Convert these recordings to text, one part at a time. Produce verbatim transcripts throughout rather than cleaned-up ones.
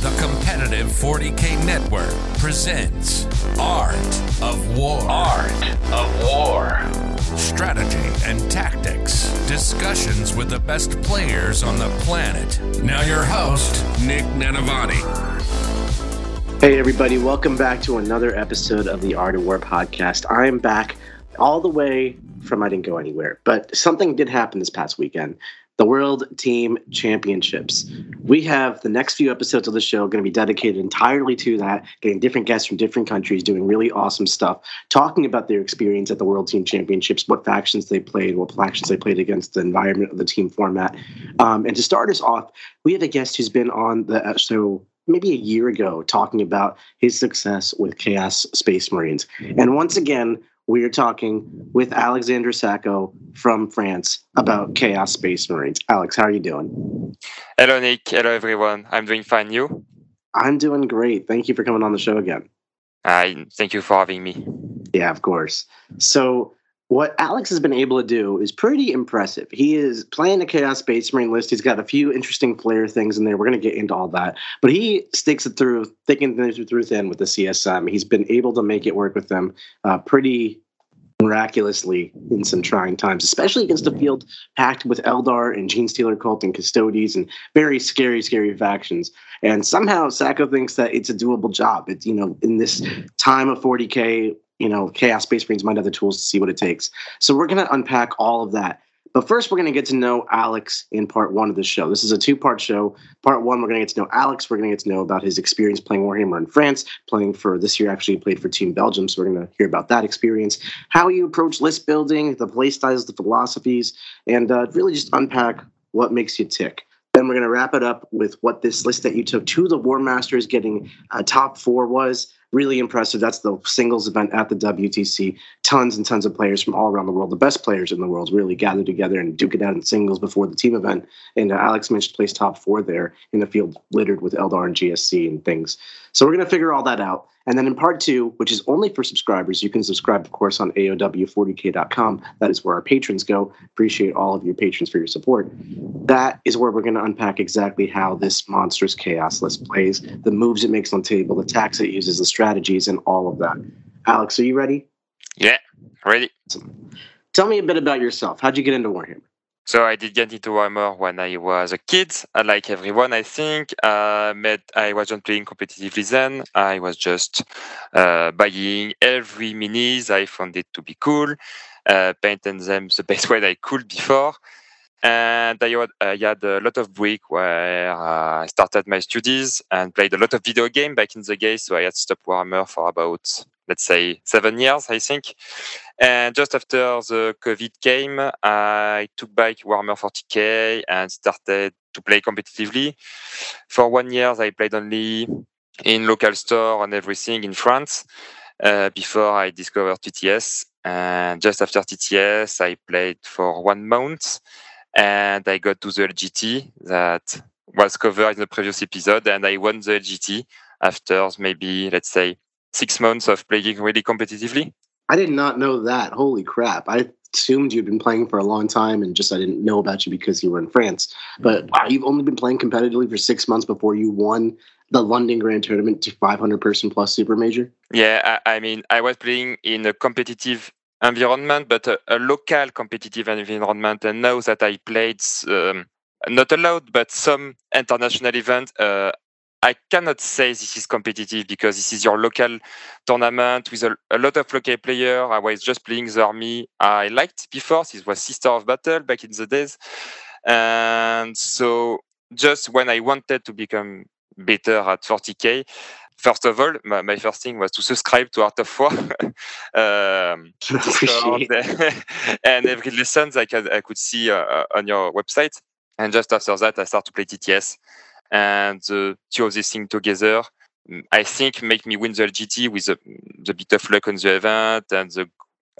The Competitive forty K Network presents Art of War. Art of War. Strategy and tactics. Discussions with the best players on the planet. Now your host, Nick Nanavati. Hey everybody, welcome back to another episode of the Art of War podcast. I am back all the way from I didn't go anywhere, but something did happen this past weekend. The World Team Championships. We have the next few episodes of the show going to be dedicated entirely to that, getting different guests from different countries, doing really awesome stuff, talking about their experience at the World Team Championships, what factions they played, what factions they played against, the environment of the team format. Um, and to start us off, we have a guest who's been on the show maybe a year ago talking about his success with Chaos Space Marines. And once again, we are talking with Alexander Sacco from France about Chaos Space Marines. Alex, how are you doing? Hello, Nick. Hello, everyone. I'm doing fine. You? I'm doing great. Thank you for coming on the show again. I thank you for having me. Yeah, of course. So what Alex has been able to do is pretty impressive. He is playing a Chaos Space Marine list. He's got a few interesting flair things in there. We're going to get into all that. But he sticks it through thick and through thin with the C S M. He's been able to make it work with them uh, pretty miraculously in some trying times, especially against a field packed with Eldar and Gene Stealer Cult and Custodes and very scary, scary factions. And somehow Sacco thinks that it's a doable job. It's, you know, in this time of forty K, you know, Chaos Space Marines might have the tools to see what it takes. So we're going to unpack all of that. But first, we're going to get to know Alex in part one of the show. This is a two-part show. Part one, we're going to get to know Alex. We're going to get to know about his experience playing Warhammer in France, playing for this year, actually played for Team Belgium, so we're going to hear about that experience, how you approach list building, the play styles, the philosophies, and uh, really just unpack what makes you tick. Then we're going to wrap it up with what this list that you took to the Warmasters getting uh, top four was. Really impressive. That's the singles event at the W T C. Tons and tons of players from all around the world. The best players in the world really gathered together and duke it out in singles before the team event. And uh, Alex Minch placed top four there in a field littered with Eldar and G S C and things. So we're going to figure all that out. And then in part two, which is only for subscribers, you can subscribe, of course, on A O W forty K dot com. That is where our patrons go. Appreciate all of your patrons for your support. That is where we're going to unpack exactly how this monstrous Chaos list plays, the moves it makes on table, the tactics it uses, the strategies, and all of that. Alex, are you ready? Yeah, ready. Awesome. Tell me a bit about yourself. How'd you get into Warhammer? So I did get into Warhammer when I was a kid, like everyone, I think. Uh, met, I wasn't playing competitively then. I was just uh, buying every minis. I found it to be cool, uh, painting them the best way I could before. And I had, I had a lot of break where uh, I started my studies and played a lot of video game back in the day. So I had stopped Warhammer for about, let's say, seven years, I think. And just after the COVID came, I took back Warhammer forty K and started to play competitively. For one year, I played only in local store and everything in France uh, before I discovered T T S. And just after T T S, I played for one month. And I got to the L G T that was covered in the previous episode, and I won the L G T after maybe, let's say, six months of playing really competitively. I did not know that. Holy crap. I assumed you'd been playing for a long time, and just I didn't know about you because you were in France. But wow, you've only been playing competitively for six months before you won the London Grand Tournament to five hundred person plus super major? Yeah, I, I mean, I was playing in a competitive environment, but a, a local competitive environment. And now that I played, um, not a lot, but some international event, uh, I cannot say this is competitive because this is your local tournament with a, a lot of local players. I was just playing the army I liked before. This was Sisters of Battle back in the days. And so just when I wanted to become better at forty K, first of all, my, my first thing was to subscribe to Art of War. um, and every lesson I, can, I could see uh, on your website. And just after that, I started to play T T S. And the two of these things together, I think, make me win the L G T with a, the bit of luck on the event and the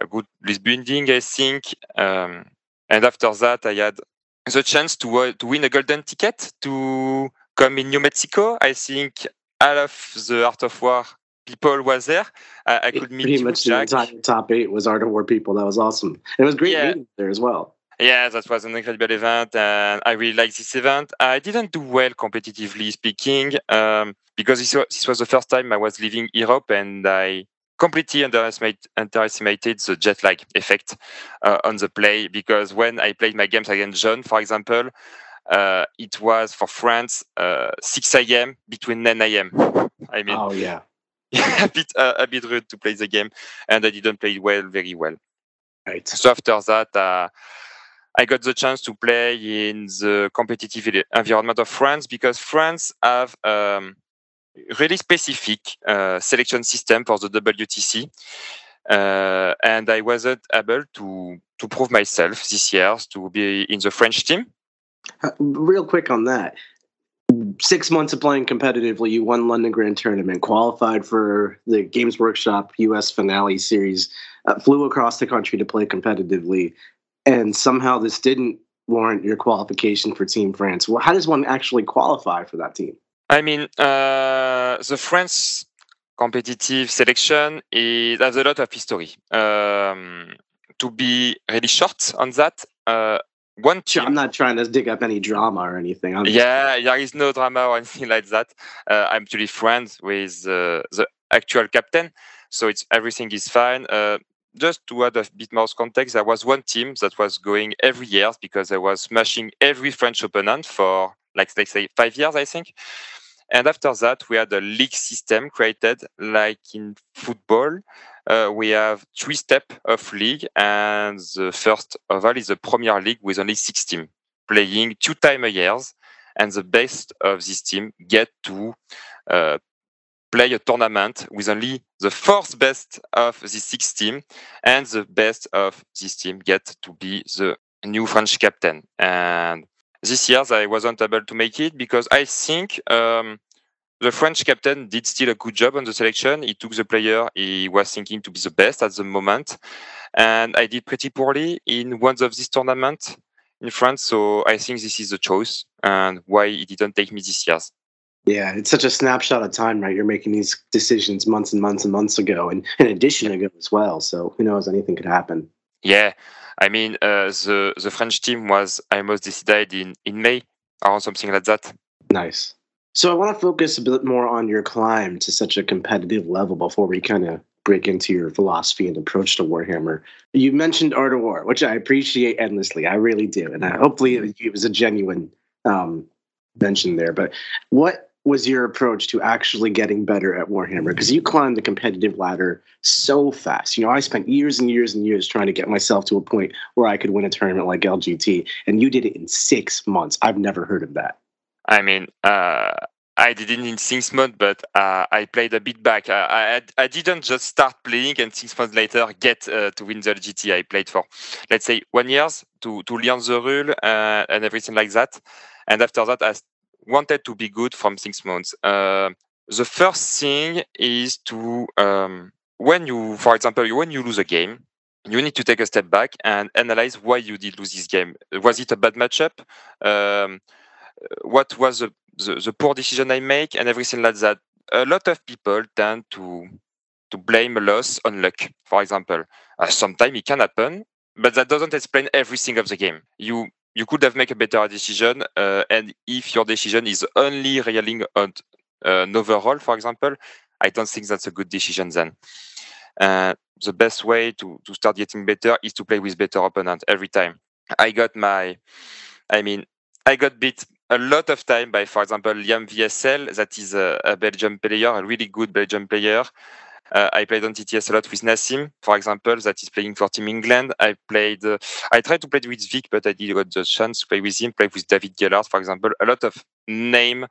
a good list building, I think. Um, and after that, I had the chance to, uh, to win a golden ticket to come in New Mexico, I think. All of the Art of War people was there. I, I could meet pretty much Jack. The entire top eight was Art of War people. That was awesome. And it was great yeah. meeting there as well. Yeah, that was an incredible event, and I really liked this event. I didn't do well competitively speaking, um, because this was, this was the first time I was leaving Europe, and I completely underestimated, underestimated the jet lag effect uh, on the play, because when I played my games against John, for example, uh, it was for France uh, six a.m. between nine a.m. I mean, oh, yeah. a, bit, uh, a bit rude to play the game, and I didn't play well, very well. Right. So after that, uh, I got the chance to play in the competitive environment of France, because France have um, really specific uh, selection system for the W T C. Uh, and I wasn't able to, to prove myself this year to be in the French team. Uh, real quick on that. Six months of playing competitively, you won London Grand Tournament, qualified for the Games Workshop U S Finale Series, uh, flew across the country to play competitively, and somehow this didn't warrant your qualification for Team France. Well, how does one actually qualify for that team? I mean, uh, the French competitive selection is, has a lot of history. Um, to be really short on that, uh, One team. I'm not trying to dig up any drama or anything. I'm yeah, just... there is no drama or anything like that. Uh, I'm actually friends with uh, the actual captain, so it's everything is fine. Uh, just to add a bit more context, there was one team that was going every year because I was smashing every French opponent for, like, let's say, five years, I think. And after that, we had a league system created, like in football. Uh, we have three steps of league, and the first of all is the Premier League with only six teams playing two times a year, and the best of this team get to uh, play a tournament with only the fourth best of the six teams, and the best of this team get to be the new French captain. And this year, I wasn't able to make it because I think um, the French captain did still a good job on the selection. He took the player he was thinking to be the best at the moment. And I did pretty poorly in one of these tournaments in France. So I think this is the choice and why he didn't take me this year. Yeah, it's such a snapshot of time, right? You're making these decisions months and months and months ago, and an edition ago as well. So who knows, anything could happen. Yeah, I mean, uh, the, the French team was almost decided in, in May or something like that. Nice. So I want to focus a bit more on your climb to such a competitive level before we kind of break into your philosophy and approach to Warhammer. You mentioned Art of War, which I appreciate endlessly. I really do. And I, hopefully it was a genuine um, mention there. But what was your approach to actually getting better at Warhammer? Because you climbed the competitive ladder so fast. You know, I spent years and years and years trying to get myself to a point where I could win a tournament like L G T, and you did it in six months. I've never heard of that. I mean, uh, I didn't in six months, but uh, I played a bit back. I, I I didn't just start playing and six months later get uh, to win the L G T. I played for, let's say, one year to, to learn the rule uh, and everything like that. And after that, I wanted to be good from six months. Uh, the first thing is to, um, when you, for example, when you lose a game, you need to take a step back and analyze why you did lose this game. Was it a bad matchup? Um, What was the, the, the poor decision I make and everything like that? A lot of people tend to to blame a loss on luck, for example. Uh, sometimes it can happen, but that doesn't explain everything of the game. You you could have made a better decision, uh, and if your decision is only relying on uh, an overall, for example, I don't think that's a good decision then. Uh, the best way to, to start getting better is to play with better opponents every time. I got my... I mean... I got beat a lot of time by, for example, Liam V S L, that is a, a Belgian player, a really good Belgian player. Uh, I played on T T S a lot with Nassim, for example, that is playing for Team England. I played, uh, I tried to play with Vic, but I didn't get the chance to play with him, play with David Gallard, for example. A lot of names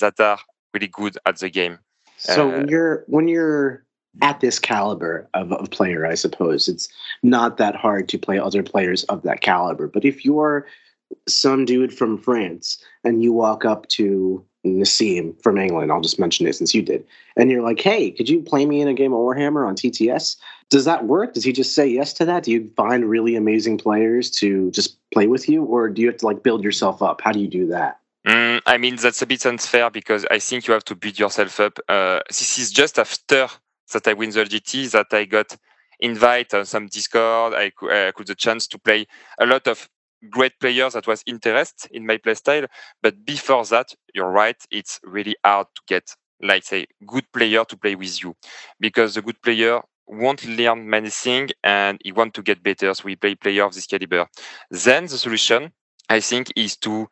that are really good at the game. So uh, when you're when you're at this caliber of a player, I suppose, it's not that hard to play other players of that caliber. But if you're some dude from France, and you walk up to Nassim from England, I'll just mention it since you did, and you're like, hey, could you play me in a game of Warhammer on T T S? Does that work? Does he just say yes to that? Do you find really amazing players to just play with you, or do you have to like build yourself up? How do you do that? Mm, I mean, that's a bit unfair because I think you have to build yourself up. Uh, this is just after that I win the L G T that I got invite on some Discord. I, uh, I got the chance to play a lot of great players that was interest in my playstyle. But before that, you're right, it's really hard to get, like, say, good player to play with you, because the good player won't learn many things and he want to get better. So we play player of this caliber. Then the solution, I think, is to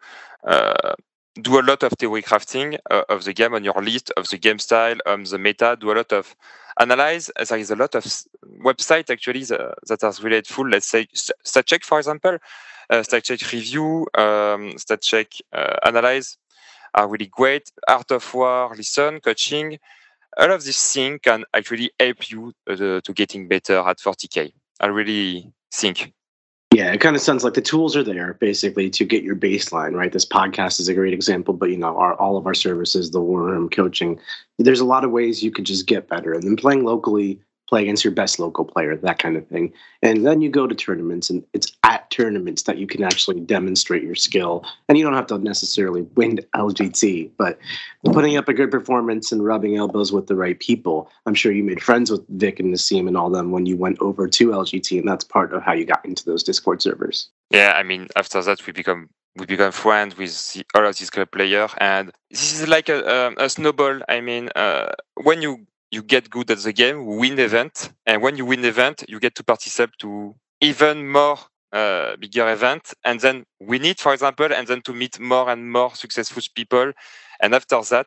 uh, do a lot of theory crafting uh, of the game on your list, of the game style, um, the meta, do a lot of analyze. There is a lot of websites, actually, that, that are really helpful. Let's say StatCheck, for example, uh, StatCheck Review, um, StatCheck uh, Analyze are really great. Art of War, Listen, Coaching. All of these things can actually help you uh, to getting better at forty K. I really think. Yeah, it kind of sounds like the tools are there, basically, to get your baseline, right? This podcast is a great example, but, you know, our, all of our services, the War Room, coaching, there's a lot of ways you could just get better. And then playing locally, play against your best local player, that kind of thing. And then you go to tournaments, and it's at tournaments that you can actually demonstrate your skill. And you don't have to necessarily win L G T, but putting up a good performance and rubbing elbows with the right people. I'm sure you made friends with Vic and Nassim and all them when you went over to L G T, and that's part of how you got into those Discord servers. Yeah, I mean, after that, we become... we become friends with the, all of these great players, and this is like a, a, a snowball. I mean, uh, when you, you get good at the game, win event, and when you win event, you get to participate to even more uh, bigger event, and then win it, for example, and then to meet more and more successful people. And after that,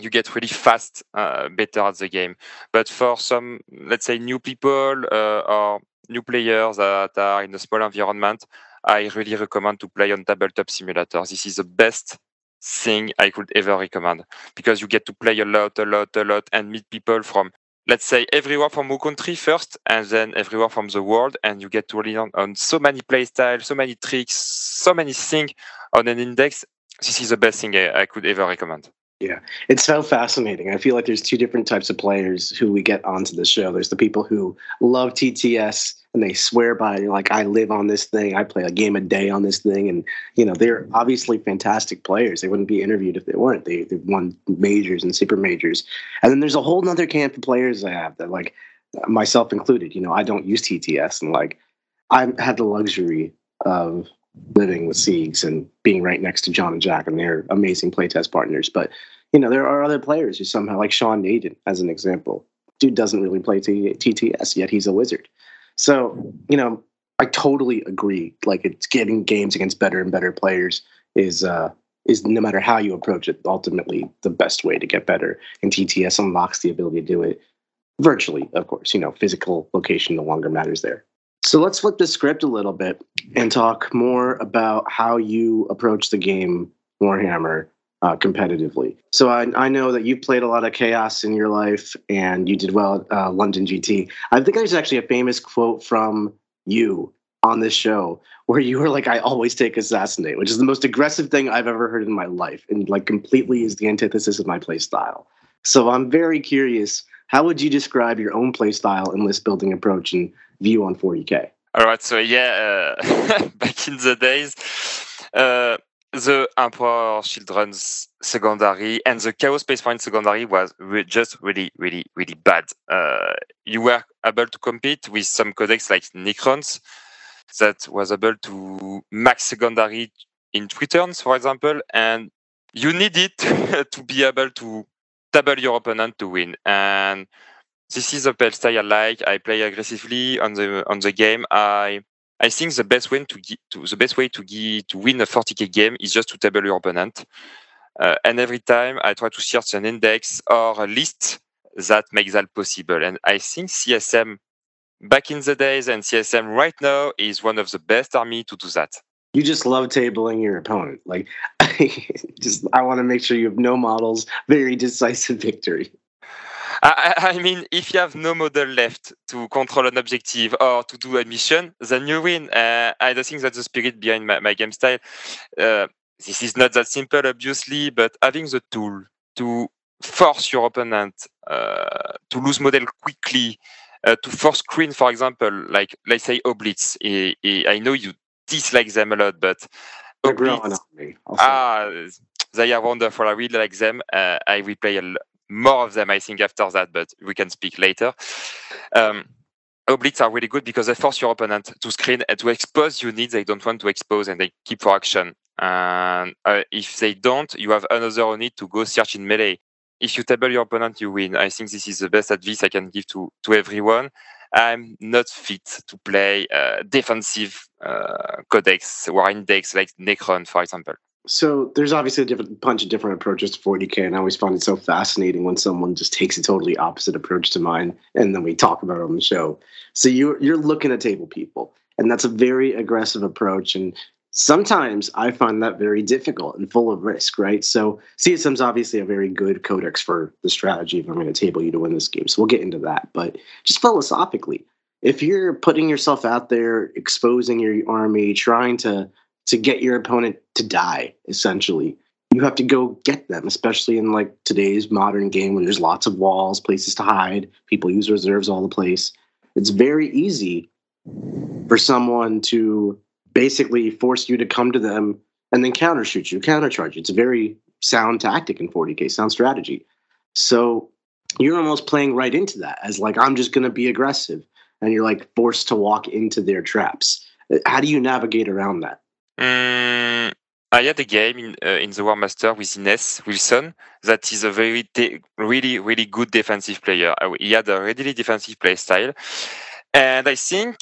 you get really fast, uh, better at the game. But for some, let's say, new people uh, or new players that are in a small environment, I really recommend to play on Tabletop Simulator. This is the best thing I could ever recommend, because you get to play a lot, a lot, a lot, and meet people from, let's say, everywhere from your country first, and then everywhere from the world, and you get to learn on so many playstyles, so many tricks, so many things on an index. This is the best thing I, I could ever recommend. Yeah, it's so fascinating. I feel like there's two different types of players who we get onto the show. There's the people who love T T S and they swear by it, like, I live on this thing, I play a game a day on this thing, and, you know, they're obviously fantastic players. They wouldn't be interviewed if they weren't. They, they've won majors and super majors. And then there's a whole nother camp of players I have that, like, myself included, you know, I don't use T T S, and, like, I've had the luxury of living with Siegs and being right next to John and Jack, and they're amazing playtest partners. But, you know, there are other players who somehow, like Sean Naden, as an example, dude doesn't really play T T S, yet he's a wizard. So, you know, I totally agree. Like, it's getting games against better and better players is uh, is no matter how you approach it, ultimately the best way to get better. And T T S unlocks the ability to do it virtually, of course. You know, physical location no longer matters there. So let's flip the script a little bit and talk more about how you approach the game Warhammer uh, competitively. So I, I know that you've played a lot of Chaos in your life, and you did well at uh, London G T. I think there's actually a famous quote from you on this show where you were like, I always take assassinate, which is the most aggressive thing I've ever heard in my life, and, like, completely is the antithesis of my play style. So I'm very curious, how would you describe your own play style and list building approach and view on forty K? All right, so yeah, uh, back in the days, uh, the Emperor Children's secondary and the Chaos Space Marine secondary was re- just really, really, really bad. Uh, you were able to compete with some codex like Necrons that was able to max secondary in three turns, for example, and you needed to be able to double your opponent to win. And this is a play style I like. I play aggressively on the on the game. I I think the best way to get, to the best way to get, to win a forty K game is just to table your opponent. Uh, and every time I try to search an index or a list that makes that possible. And I think C S M back in the days and C S M right now is one of the best army to do that. You just love tabling your opponent. Like, I just I want to make sure you have no models. Very decisive victory. I, I mean, if you have no model left to control an objective or to do a mission, then you win. Uh, I don't think that's the spirit behind my, my game style. Uh, this is not that simple, obviously, but having the tool to force your opponent uh, to lose model quickly, uh, to force screen, for example, like, let's say, Oblitz. I, I know you dislike them a lot, but Oblitz, ah, they are wonderful. I really like them. Uh, I will play a lot. More of them, I think, after that, but we can speak later. Um, Oblites are really good because they force your opponent to screen and to expose units they don't want to expose, and they keep for action. And uh, if they don't, you have another unit to go search in melee. If you table your opponent, you win. I think this is the best advice I can give to, to everyone. I'm not fit to play uh, defensive uh, codex or index like Necron, for example. So there's obviously a different, bunch of different approaches to forty K, and I always find it so fascinating when someone just takes a totally opposite approach to mine, and then we talk about it on the show. So you're, you're looking to table people, and that's a very aggressive approach, and sometimes I find that very difficult and full of risk, right? So C S M's obviously a very good codex for the strategy of I'm going to table you to win this game, so we'll get into that. But just philosophically, if you're putting yourself out there, exposing your army, trying to to get your opponent to die, essentially. You have to go get them, especially in like today's modern game where there's lots of walls, places to hide, people use reserves all the place. It's very easy for someone to basically force you to come to them and then countershoot you, countercharge you. It's a very sound tactic in forty K, sound strategy. So you're almost playing right into that as like, I'm just going to be aggressive. And you're like forced to walk into their traps. How do you navigate around that? Um, I had a game in, uh, in the Warmaster with Innes Wilson that is a very, de- really, really good defensive player. He had a readily defensive play style. And I think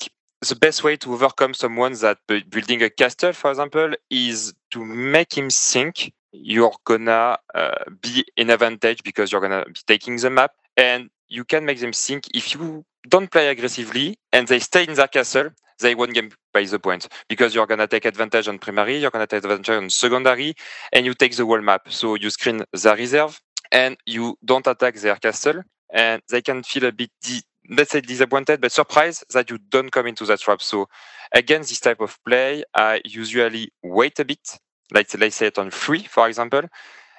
the best way to overcome someone that building a castle, for example, is to make him think you're gonna uh, be in advantage because you're gonna be taking the map. And you can make them think if you don't play aggressively and they stay in their castle, they won't get by the point because you're going to take advantage on primary, you're going to take advantage on secondary, and you take the whole map. So you screen their reserve and you don't attack their castle, and they can feel a bit, de- let's say, disappointed, but surprised that you don't come into that trap. So again, this type of play, I usually wait a bit, like let's say it on three, for example.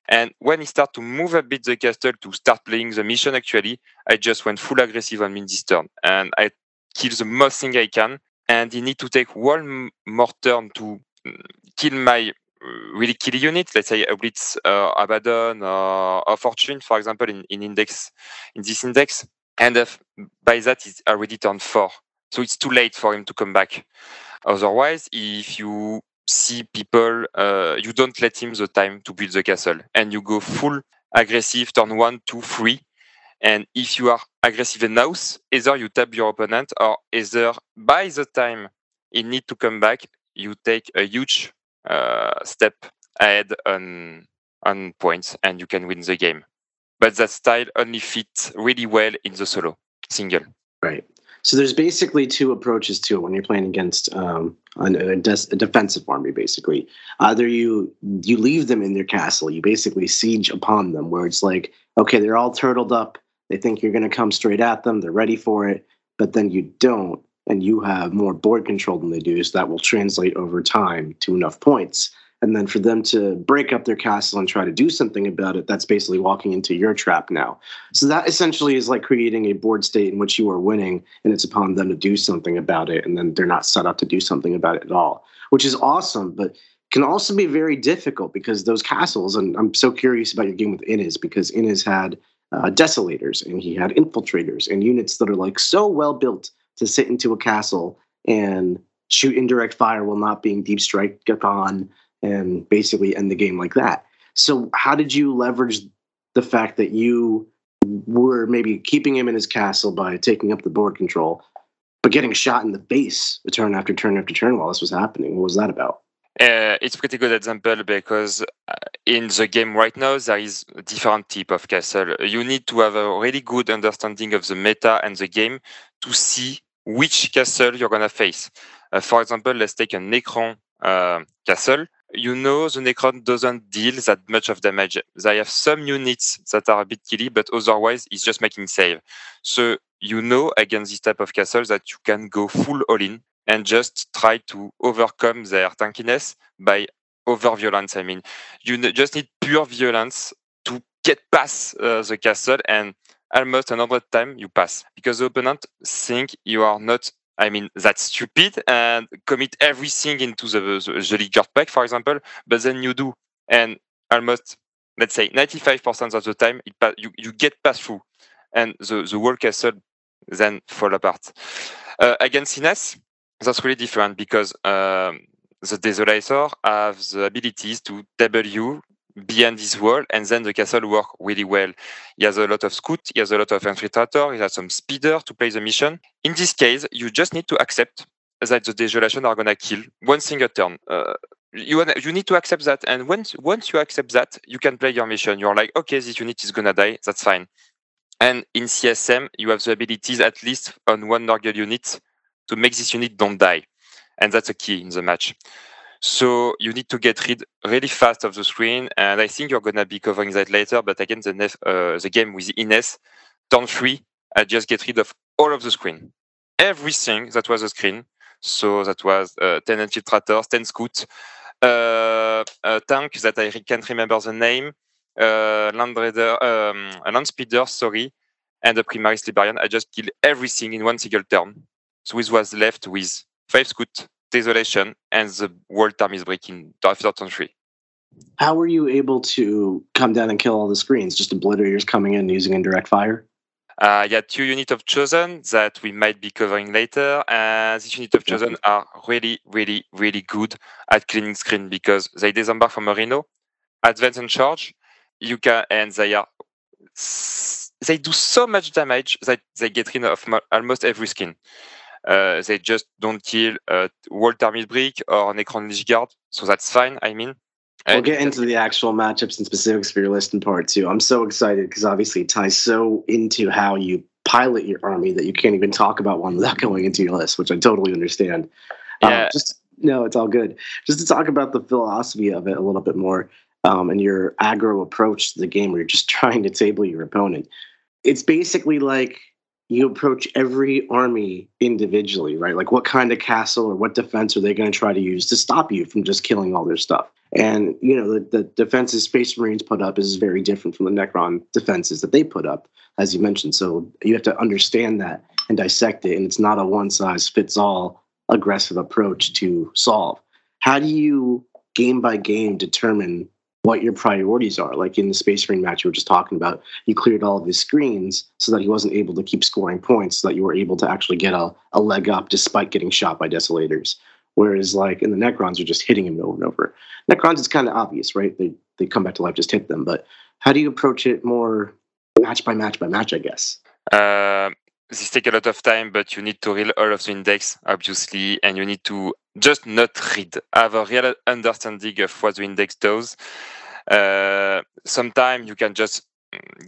And when he starts to move a bit the castle to start playing the mission, actually, I just went full aggressive on mid this turn, and I kill the most thing I can. And he need to take one more turn to kill my really killy unit, let's say a Blitz, uh, Abaddon, uh, or Fortune, for example, in, in index, in this index. And if, by that, he's already turned four. So it's too late for him to come back. Otherwise, if you see people, uh, you don't let him the time to build the castle. And you go full aggressive, turn one, two, three. And if you are aggressive enough, either you tap your opponent or either by the time he needs to come back, you take a huge uh, step ahead on, on points and you can win the game. But that style only fits really well in the solo, single. Right. So there's basically two approaches to it when you're playing against um, a, des- a defensive army, basically. Either you you leave them in their castle, you basically siege upon them where it's like, okay, they're all turtled up. They think you're going to come straight at them. They're ready for it. But then you don't, and you have more board control than they do, so that will translate over time to enough points. And then for them to break up their castle and try to do something about it, that's basically walking into your trap now. So that essentially is like creating a board state in which you are winning, and it's upon them to do something about it, and then they're not set up to do something about it at all, which is awesome, but can also be very difficult because those castles, and I'm so curious about your game with Innes, because Innes had Uh, Desolators, and he had Infiltrators, and units that are like so well built to sit into a castle and shoot indirect fire while not being deep strike upon, and basically end the game like that. So how did you leverage the fact that you were maybe keeping him in his castle by taking up the board control, but getting shot in the face turn after turn after turn while this was happening? What was that about? Uh, it's a pretty good example because in the game right now, there is a different type of castle. You need to have a really good understanding of the meta and the game to see which castle you're going to face. Uh, for example, let's take a Necron uh, castle. You know the Necron doesn't deal that much of damage. They have some units that are a bit killy, but otherwise it's just making save. So you know against this type of castle that you can go full all-in and just try to overcome their tankiness by over-violence. I mean, you just need pure violence to get past uh, the castle, and almost one hundred times you pass. Because the opponent think you are not, I mean, that stupid, and commit everything into the, the, the Ligard pack, for example, but then you do. And almost, let's say, ninety-five percent of the time, it, you, you get passed through, and the, the whole castle then fall apart. Uh, against Innes, that's really different because um, the Desolator have the abilities to W behind this wall, and then the castle work really well. He has a lot of scout, he has a lot of infiltrator, he has some speeder to play the mission. In this case, you just need to accept that the Desolation are going to kill one single turn. Uh, You, you need to accept that, and once once you accept that, you can play your mission. You're like, okay, this unit is gonna die, that's fine. And in C S M, you have the abilities at least on one Norgul unit to make this unit don't die, and that's a key in the match. So you need to get rid really fast of the screen, and I think you're gonna be covering that later. But again, the nef- uh, the game with Innes, turn three, I just get rid of all of the screen, everything that was a screen. So that was uh, ten infiltrators, ten scouts. Uh, a tank that I re- can't remember the name, uh, land raider, um, a land speeder, sorry, and a Primaris Librarian. I just killed everything in one single turn. So it was left with five scout, desolation, and the world time is breaking after turn three. How were you able to come down and kill all the screens? Just obliterators coming in using indirect fire? Uh, yeah, two units of Chosen that we might be covering later. And uh, this unit of Chosen are really, really, really good at cleaning screen because they disembark from a Rhino, advance and charge. You can, and they are, they do so much damage that they get rid of almost every skin. Uh, they just don't kill a World Team Brick or an Necron Lich Guard, so that's fine. I mean. We'll get into the actual matchups and specifics for your list in part two. I'm so excited because obviously it ties so into how you pilot your army that you can't even talk about one without going into your list, which I totally understand. Yeah. Um, just no, it's all good. Just to talk about the philosophy of it a little bit more um, and your aggro approach to the game where you're just trying to table your opponent. It's basically like you approach every army individually, right? Like what kind of castle or what defense are they going to try to use to stop you from just killing all their stuff? And, you know, the, the defenses Space Marines put up is very different from the Necron defenses that they put up, as you mentioned. So you have to understand that and dissect it. And it's not a one-size-fits-all aggressive approach to solve. How do you, game by game, determine what your priorities are? Like in the Space Marine match you were just talking about, you cleared all of his screens so that he wasn't able to keep scoring points, so that you were able to actually get a, a leg up despite getting shot by Desolators. Whereas, like, in the Necrons, you're just hitting him over and over. Necrons, it's kind of obvious, right? They they come back to life, just hit them. But how do you approach it more match by match by match, I guess? Uh, this takes a lot of time, but you need to read all of the index, obviously, and you need to just not read. Have a real understanding of what the index does. Uh, sometimes you can just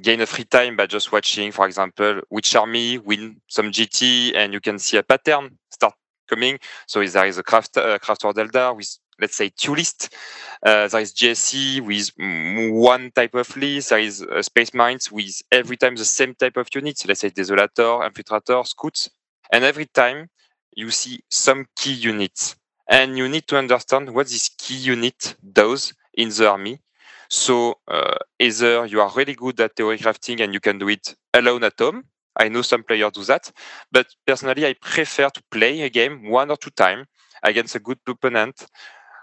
gain a free time by just watching, for example, which army win some G T, and you can see a pattern start coming. So there is a craft uh, craft or Eldar with, let's say, two lists. Uh, there is G S E with one type of list. There is uh, Space Marines with every time the same type of units. Let's say Desolator, Infiltrator, Scouts. And every time you see some key units. And you need to understand what this key unit does in the army. So uh, either you are really good at theory crafting and you can do it alone at home. I know some players do that, but personally, I prefer to play a game one or two times against a good opponent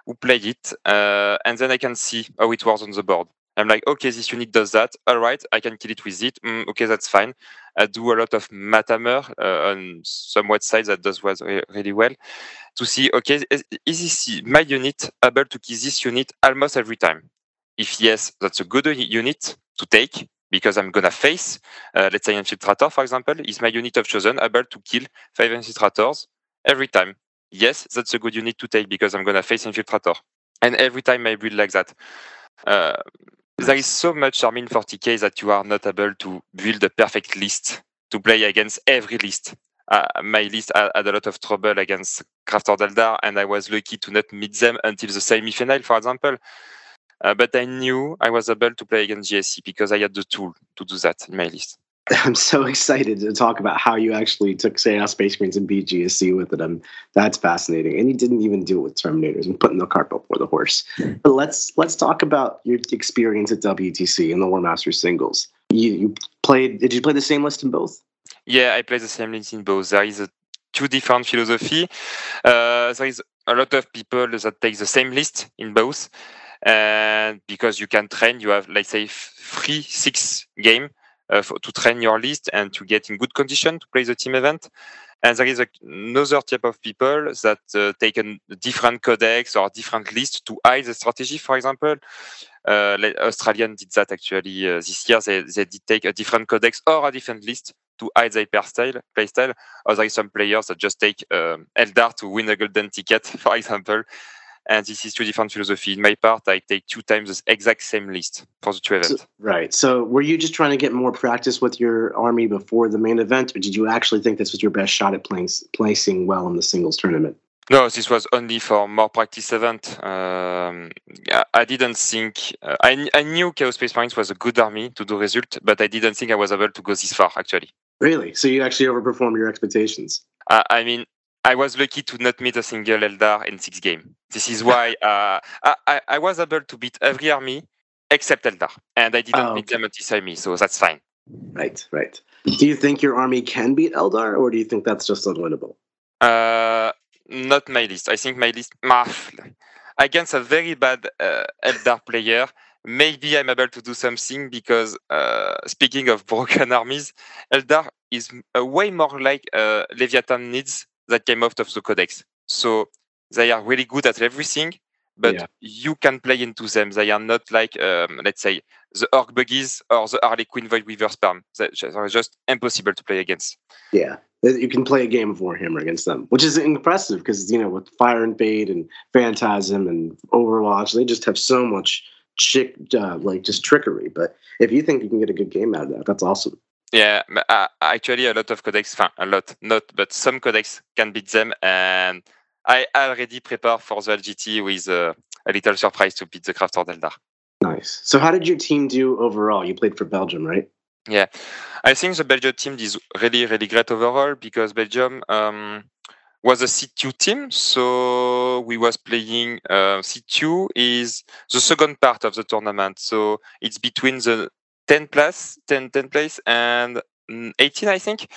who play it, uh, and then I can see how it works on the board. I'm like, okay, this unit does that. All right, I can kill it with it. Mm, okay, that's fine. I do a lot of Matamer uh, on some websites that does really well to see, okay, is, is my unit able to kill this unit almost every time? If yes, that's a good unit to take. Because I'm going to face, uh, let's say, Infiltrator, for example, is my unit of Chosen able to kill five Infiltrators every time? Yes, that's a good unit to take because I'm going to face Infiltrator. And every time I build like that. Uh, there is so much army in forty K that you are not able to build a perfect list to play against every list. Uh, my list had, had a lot of trouble against Crafter Eldar, and I was lucky to not meet them until the semi-final, for example. Uh, but I knew I was able to play against G S E because I had the tool to do that in my list. I'm so excited to talk about how you actually took Chaos Space Marines and beat G S E with it. Um, that's fascinating. And you didn't even do it with Terminators and putting the cart before the horse. Mm-hmm. But let's let's talk about your experience at W T C and the Warmaster singles. You, you played. Did you play the same list in both? Yeah, I played the same list in both. There is a, two different philosophy. Uh, there is a lot of people that take the same list in both. And because you can train, you have, let's say, three, six games uh, to train your list and to get in good condition to play the team event. And there is a, another type of people that uh, take a different codex or different list to hide the strategy, for example. Uh, Australian did that actually uh, this year. They, they did take a different codex or a different list to hide their playstyle. Play or there is some players that just take um, Eldar to win a golden ticket, for example. And this is two different philosophies. In my part, I take two times the exact same list for the two events. So, right. So were you just trying to get more practice with your army before the main event, or did you actually think this was your best shot at playing, placing well in the singles tournament? No, this was only for more practice event. Um, I didn't think... Uh, I, I knew Chaos Space Marines was a good army to do result, but I didn't think I was able to go this far, actually. Really? So you actually overperformed your expectations? Uh, I mean... I was lucky to not meet a single Eldar in six games. This is why uh, I, I was able to beat every army except Eldar. And I didn't oh, okay. beat them at this army, so that's fine. Right, right. Do you think your army can beat Eldar, or do you think that's just unwinnable? Uh, not my list. I think my list... Against a very bad uh, Eldar player, maybe I'm able to do something because, uh, speaking of broken armies, Eldar is uh, way more like uh, Leviathan needs that came out of the codex. So they are really good at everything, but yeah. you can play into them. They are not like, um, let's say, the Orc Buggies or the Harley Quinn Void Weaver spam. They are just impossible to play against. Yeah, you can play a game of Warhammer against them, which is impressive because, you know, with Fire and Fade and Phantasm and Overwatch, they just have so much chick, uh, like just trickery. But if you think you can get a good game out of that, that's awesome. Yeah, uh, actually, a lot of codex, a lot, not, but some codex can beat them. And I already prepare for the L G T with uh, a little surprise to beat the Crafter Eldar. Nice. So how did your team do overall? You played for Belgium, right? Yeah, I think the Belgium team is really, really great overall because Belgium um, was a C two team. So we was playing uh, C two is the second part of the tournament. So it's between the ten plus, ten, ten place and eighteen, I think.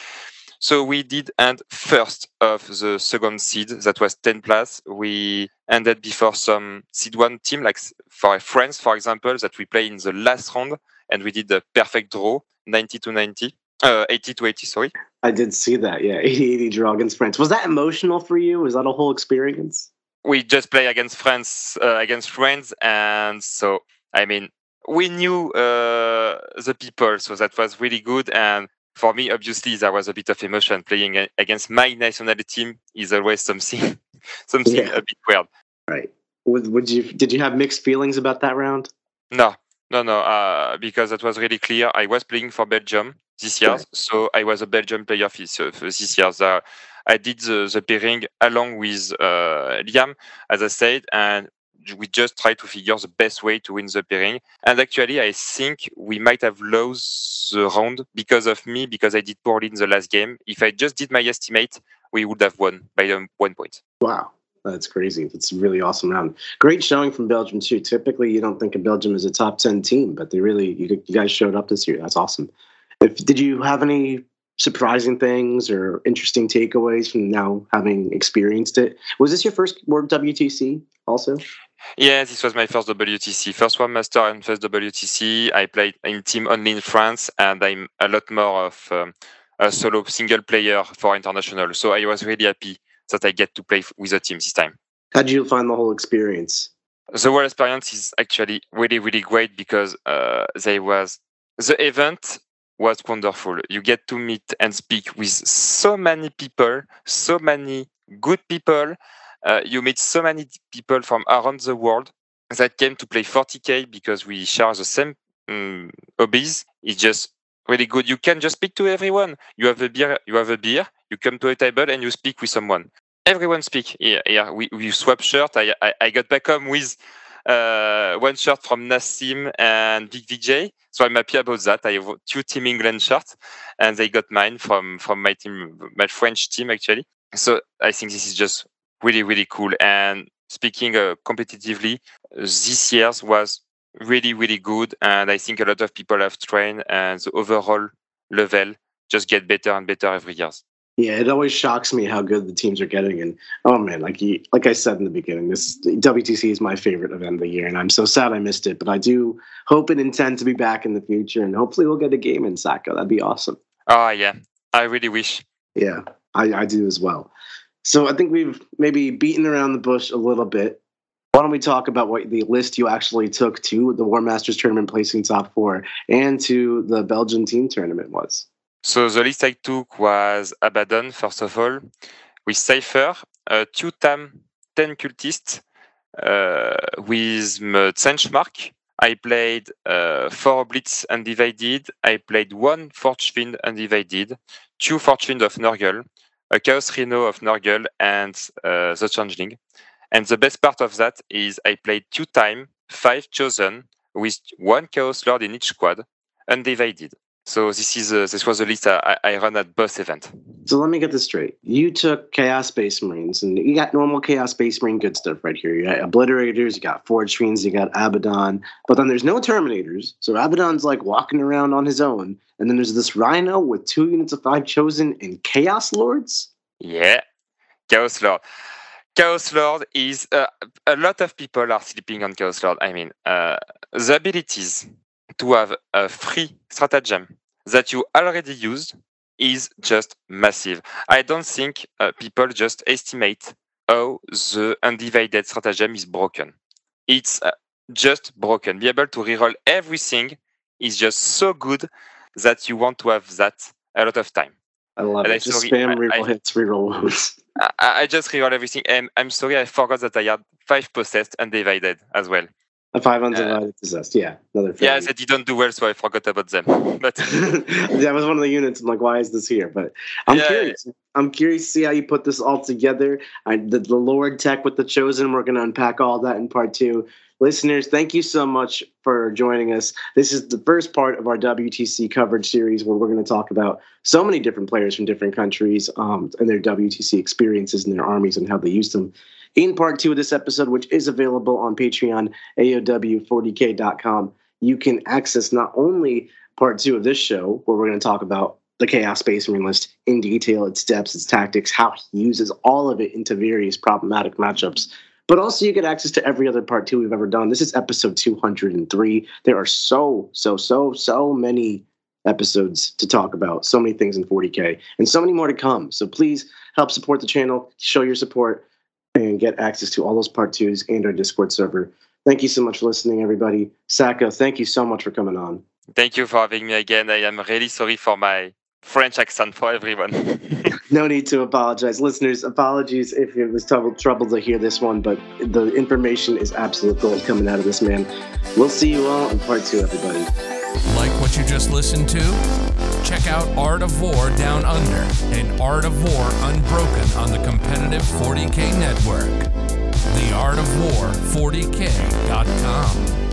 So we did end first of the second seed. That was ten plus. We ended before some seed one team, like for France, for example, that we play in the last round. And we did a perfect draw, ninety to ninety, uh, eighty to eighty, sorry. I did see that. Yeah, eighty eighty draw against France. Was that emotional for you? Was that a whole experience? We just play against France, uh, against France. And so, I mean, we knew uh, the people, so that was really good. And for me, obviously, there was a bit of emotion. Playing against my national team is always something, something yeah. a bit weird. Right? Would, would you? Did you have mixed feelings about that round? No, no, no. Uh, because that was really clear. I was playing for Belgium this year, yeah. so I was a Belgium player for this year. So I did the, the pairing along with uh, Liam, as I said, and we just try to figure the best way to win the pairing. And actually, I think we might have lost the round because of me, because I did poorly in the last game. If I just did my estimate, we would have won by um, one point. Wow. That's crazy. That's a really awesome round. Great showing from Belgium, too. Typically, you don't think of Belgium as a top ten team, but they really, you, you guys showed up this year. That's awesome. If, did you have any surprising things or interesting takeaways from now having experienced it? Was this your first World W T C also? Yeah, this was my first W T C. First Warmaster and first W T C. I played in team only in France, and I'm a lot more of um, a solo single player for international. So I was really happy that I get to play with a team this time. How did you find the whole experience? The whole experience is actually really, really great because uh, there was the event was wonderful. You get to meet and speak with so many people, so many good people. Uh, you meet so many people from around the world that came to play forty K because we share the same um, hobbies. It's just really good. You can just speak to everyone. You have a beer, you have a beer, you come to a table and you speak with someone. Everyone speak. Here, here. We, we swap shirts. I, I, I got back home with Uh, one shirt from Nassim and Vic V J. So I'm happy about that. I have two Team England shirts and they got mine from, from my team, my French team, actually. So I think this is just really, really cool. And speaking uh, competitively, this year was really, really good. And I think a lot of people have trained and the overall level just get better and better every year. Yeah, it always shocks me how good the teams are getting. And, oh, man, like you, like I said in the beginning, this W T C is my favorite event of the year, and I'm so sad I missed it. But I do hope and intend to be back in the future, and hopefully we'll get a game in Sacco. That'd be awesome. Oh, yeah. I really wish. Yeah. I, I do as well. So I think we've maybe beaten around the bush a little bit. Why don't we talk about what the list you actually took to the War Masters tournament, placing top four, and to the Belgian team tournament was? So the list I took was Abaddon, first of all, with Cypher, uh, two Tam, ten Cultists, uh, with Zenchmark. I played uh, four Blitz Undivided. I played one Forgewind Undivided, two Forgewind of Nurgle, a Chaos Rhino of Nurgle, and uh, the Changeling. And the best part of that is I played two times, five Chosen, with one Chaos Lord in each squad, Undivided. So this is uh, this was the list I, I run at both events. So let me get this straight. You took Chaos Space Marines, and you got normal Chaos Space Marine good stuff right here. You got Obliterators, you got Forge Fiends, you got Abaddon. But then there's no Terminators, so Abaddon's like walking around on his own. And then there's this Rhino with two units of five Chosen and Chaos Lords? Yeah, Chaos Lord. Chaos Lord is... Uh, a lot of people are sleeping on Chaos Lord. I mean, uh, the abilities to have a free stratagem that you already used is just massive. I don't think uh, people just estimate how the undivided stratagem is broken. It's uh, just broken. Be able to reroll everything is just so good that you want to have that a lot of time. I love and it. I just sorry, spam reroll I, hits, reroll wounds. I, I just reroll everything. And I'm sorry, I forgot that I had five possessed undivided as well. A five undivided uh, possessed, yeah. Another yeah, they didn't do well, so I forgot about them. But that was one of the units. I'm like, why is this here? But I'm yeah, curious. Yeah. I'm curious to see how you put this all together. I, the, the Lord tech with the Chosen, we're going to unpack all that in part two. Listeners, thank you so much for joining us. This is the first part of our W T C coverage series where we're going to talk about so many different players from different countries um, and their W T C experiences and their armies and how they use them. In part two of this episode, which is available on Patreon, A O W forty K dot com, you can access not only part two of this show, where we're going to talk about the Chaos Space Marine list in detail, its depths, its tactics, how he uses all of it into various problematic matchups, but also you get access to every other part two we've ever done. This is episode two hundred three. There are so, so, so, so many episodes to talk about, so many things in forty K, and so many more to come. So please help support the channel, show your support, and get access to all those part twos and our Discord server. Thank you so much for listening, everybody. Sacco, thank you so much for coming on. Thank you for having me again. I am really sorry for my French accent for everyone. No need to apologize. Listeners, apologies if it was trouble, trouble to hear this one, but the information is absolute gold coming out of this man. We'll see you all in part two, everybody. Like what you just listened to? Check out Art of War Down Under and Art of War Unbroken on the competitive forty K network. The Art of War forty K dot com.